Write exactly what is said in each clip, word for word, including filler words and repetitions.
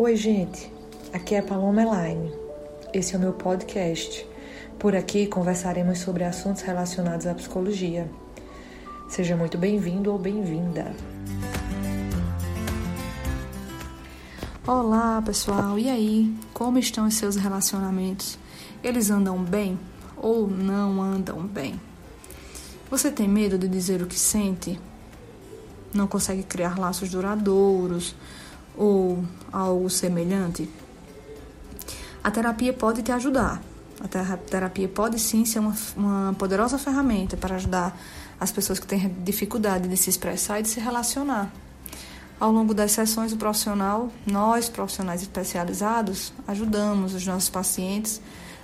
Oi gente, aqui é Paloma Elaine, esse é o meu podcast. Por aqui conversaremos sobre assuntos relacionados à psicologia. Seja muito bem-vindo ou bem-vinda. Olá pessoal, e aí? Como estão os seus relacionamentos? Eles andam bem ou não andam bem? Você tem medo de dizer o que sente? Não consegue criar laços duradouros ou algo semelhante? A terapia pode te ajudar. A terapia pode sim ser uma, uma poderosa ferramenta para ajudar as pessoas que têm dificuldade de se expressar e de se relacionar. Ao longo das sessões, o profissional, nós profissionais especializados, ajudamos os nossos pacientes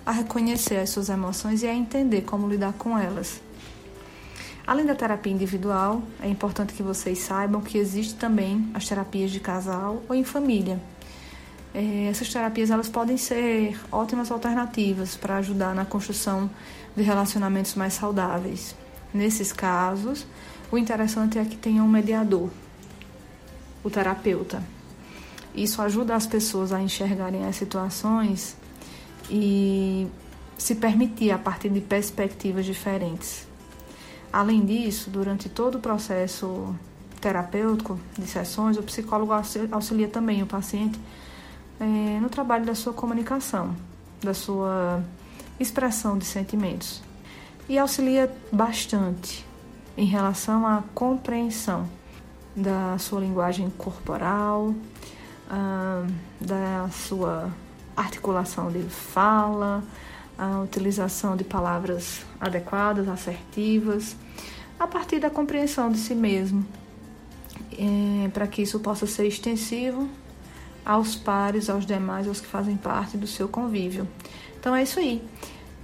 a reconhecer as suas emoções e a entender como lidar com elas. Além da terapia individual, é importante que vocês saibam que existem também as terapias de casal ou em família. Essas terapias elas podem ser ótimas alternativas para ajudar na construção de relacionamentos mais saudáveis. Nesses casos, o interessante é que tenha um mediador, o terapeuta. Isso ajuda as pessoas a enxergarem as situações e se permitir a partir de perspectivas diferentes. Além disso, durante todo o processo terapêutico de sessões, o psicólogo auxilia também o paciente é, no trabalho da sua comunicação, da sua expressão de sentimentos. E auxilia bastante em relação à compreensão da sua linguagem corporal, ah, da sua articulação de fala, a utilização de palavras adequadas, assertivas, a partir da compreensão de si mesmo, é, para que isso possa ser extensivo aos pares, aos demais, aos que fazem parte do seu convívio. Então é isso aí.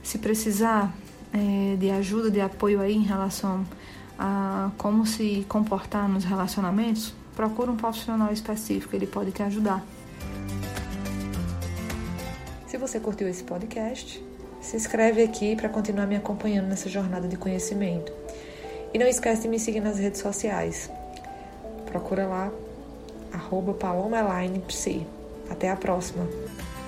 Se precisar é, de ajuda, de apoio aí em relação a como se comportar nos relacionamentos, procura um profissional específico, ele pode te ajudar. Se você curtiu esse podcast, se inscreve aqui para continuar me acompanhando nessa jornada de conhecimento. E não esquece de me seguir nas redes sociais. Procura lá, arroba Paloma Elaine Psi. Até a próxima!